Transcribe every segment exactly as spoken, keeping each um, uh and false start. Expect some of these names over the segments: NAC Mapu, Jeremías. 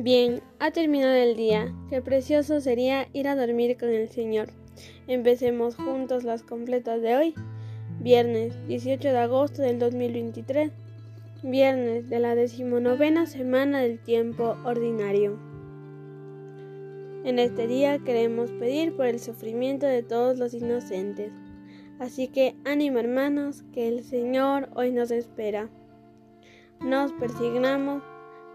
Bien, ha terminado el día. Qué precioso sería ir a dormir con el Señor. Empecemos juntos las completas de hoy. Viernes, dieciocho de agosto del dos mil veintitrés. Viernes de la decimonovena semana del tiempo ordinario. En este día queremos pedir por el sufrimiento de todos los inocentes. Así que ánimo, hermanos, que el Señor hoy nos espera. Nos persignamos.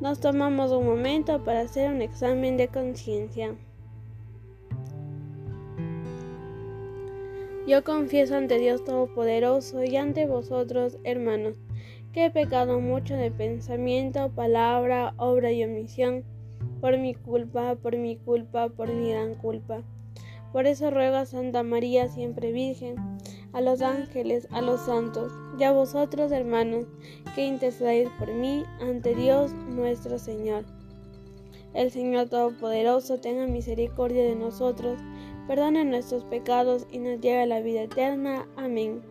Nos tomamos un momento para hacer un examen de conciencia. Yo confieso ante Dios Todopoderoso y ante vosotros, hermanos, que he pecado mucho de pensamiento, palabra, obra y omisión, por mi culpa, por mi culpa, por mi gran culpa. Por eso ruego a Santa María, siempre Virgen, a los ángeles, a los santos, y a vosotros, hermanos, que intercedáis por mí ante Dios nuestro Señor. El Señor Todopoderoso tenga misericordia de nosotros, perdone nuestros pecados y nos lleve a la vida eterna. Amén.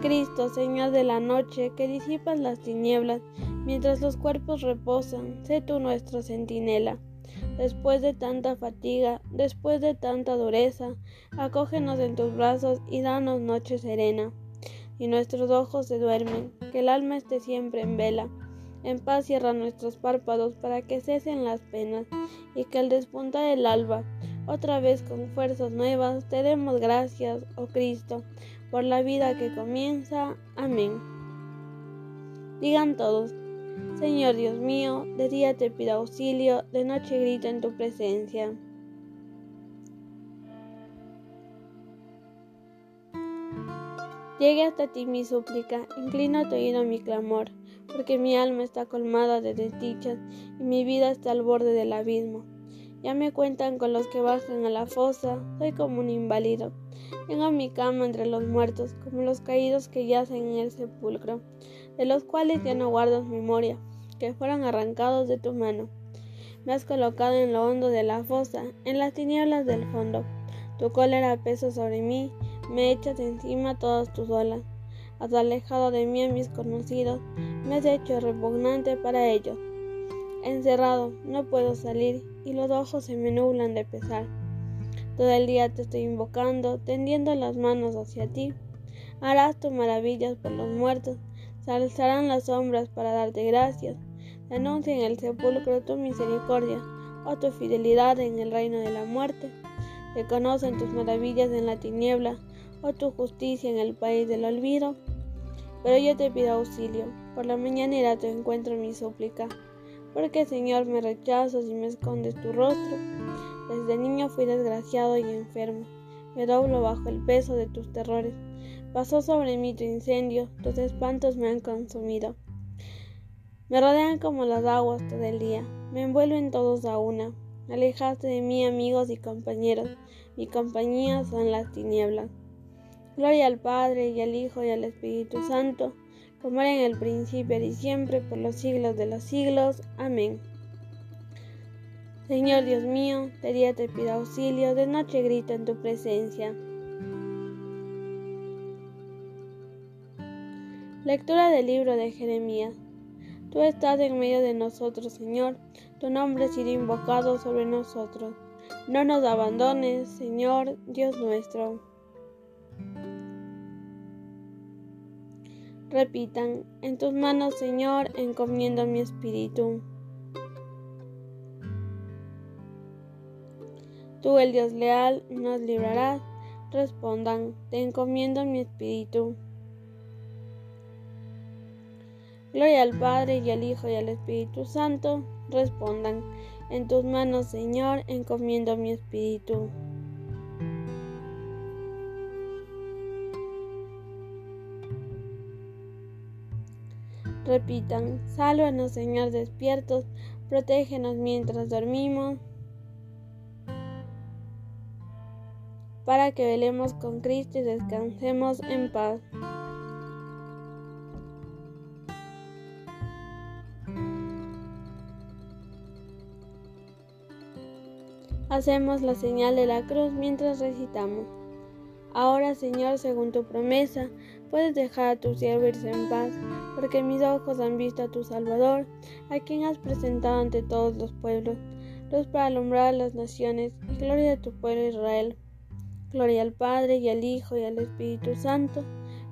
Cristo, Señor de la noche, que disipas las tinieblas, mientras los cuerpos reposan, sé tú nuestro centinela. Después de tanta fatiga, después de tanta dureza, acógenos en tus brazos y danos noche serena. Y nuestros ojos se duermen, que el alma esté siempre en vela. En paz cierra nuestros párpados para que cesen las penas, y que al despuntar el alba, otra vez con fuerzas nuevas, te demos gracias, oh Cristo, por la vida que comienza. Amén. Digan todos: Señor Dios mío, de día te pido auxilio, de noche grito en tu presencia. Llegue hasta ti mi súplica, inclina tu oído a mi clamor, porque mi alma está colmada de desdichas y mi vida está al borde del abismo. Ya me cuentan con los que bajan a la fosa, soy como un inválido. Tengo mi cama entre los muertos, como los caídos que yacen en el sepulcro, de los cuales ya no guardas memoria, que fueron arrancados de tu mano. Me has colocado en lo hondo de la fosa, en las tinieblas del fondo. Tu cólera pesa sobre mí, me echas encima todas tus olas. Has alejado de mí a mis conocidos, me has hecho repugnante para ellos. Encerrado, no puedo salir, y los ojos se me nublan de pesar. Todo el día te estoy invocando, tendiendo las manos hacia ti. Harás tus maravillas por los muertos, se alzarán las sombras para darte gracias. Te anuncia en el sepulcro tu misericordia, o tu fidelidad en el reino de la muerte. Te conocen tus maravillas en la tiniebla, o tu justicia en el país del olvido. Pero yo te pido auxilio, por la mañana irá a tu encuentro mi súplica. Porque, Señor, me rechazas y me escondes tu rostro. Desde niño fui desgraciado y enfermo, me doblo bajo el peso de tus terrores. Pasó sobre mí tu incendio, tus espantos me han consumido. Me rodean como las aguas todo el día, me envuelven todos a una. Alejaste de mí amigos y compañeros, mi compañía son las tinieblas. Gloria al Padre, y al Hijo, y al Espíritu Santo, como era en el principio, ahora y siempre, por los siglos de los siglos. Amén. Señor Dios mío, de día te pido auxilio, de noche grito en tu presencia. Lectura del libro de Jeremías. Tú estás en medio de nosotros, Señor, tu nombre ha sido invocado sobre nosotros. No nos abandones, Señor, Dios nuestro. Repitan: en tus manos, Señor, encomiendo mi espíritu. Tú, el Dios leal, nos librarás. Respondan: te encomiendo mi espíritu. Gloria al Padre, y al Hijo, y al Espíritu Santo. Respondan: en tus manos, Señor, encomiendo mi espíritu. Repitan: sálvanos, Señor, despiertos, protégenos mientras dormimos. para que velemos con Cristo y descansemos en paz. Hacemos la señal de la cruz mientras recitamos. Ahora, Señor, según tu promesa, puedes dejar a tu siervo irse en paz, porque mis ojos han visto a tu Salvador, a quien has presentado ante todos los pueblos, luz para alumbrar las naciones, y gloria de tu pueblo Israel. Gloria al Padre, y al Hijo, y al Espíritu Santo,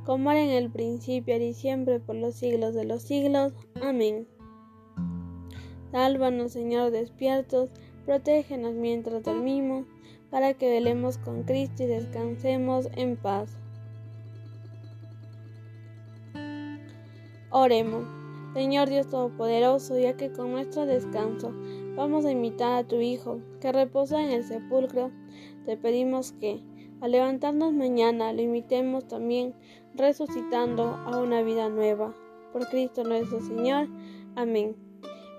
como era en el principio, ahora y siempre, por los siglos de los siglos. Amén. Sálvanos, Señor, despiertos, protégenos mientras dormimos, para que velemos con Cristo y descansemos en paz. Oremos. Señor Dios Todopoderoso, ya que con nuestro descanso vamos a imitar a tu Hijo, que reposa en el sepulcro, te pedimos que, al levantarnos mañana, lo imitemos también, resucitando a una vida nueva. Por Cristo nuestro Señor. Amén.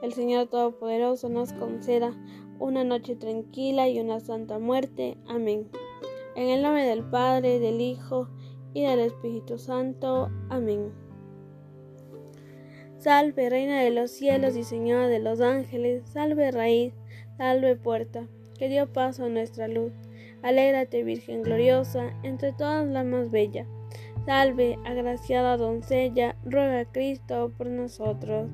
El Señor Todopoderoso nos conceda una noche tranquila y una santa muerte. Amén. En el nombre del Padre, del Hijo y del Espíritu Santo. Amén. Salve, Reina de los cielos y Señora de los ángeles, salve raíz, salve puerta, que dio paso a nuestra luz. Alégrate, Virgen gloriosa, entre todas la más bella. Salve, agraciada doncella, ruega a Cristo por nosotros.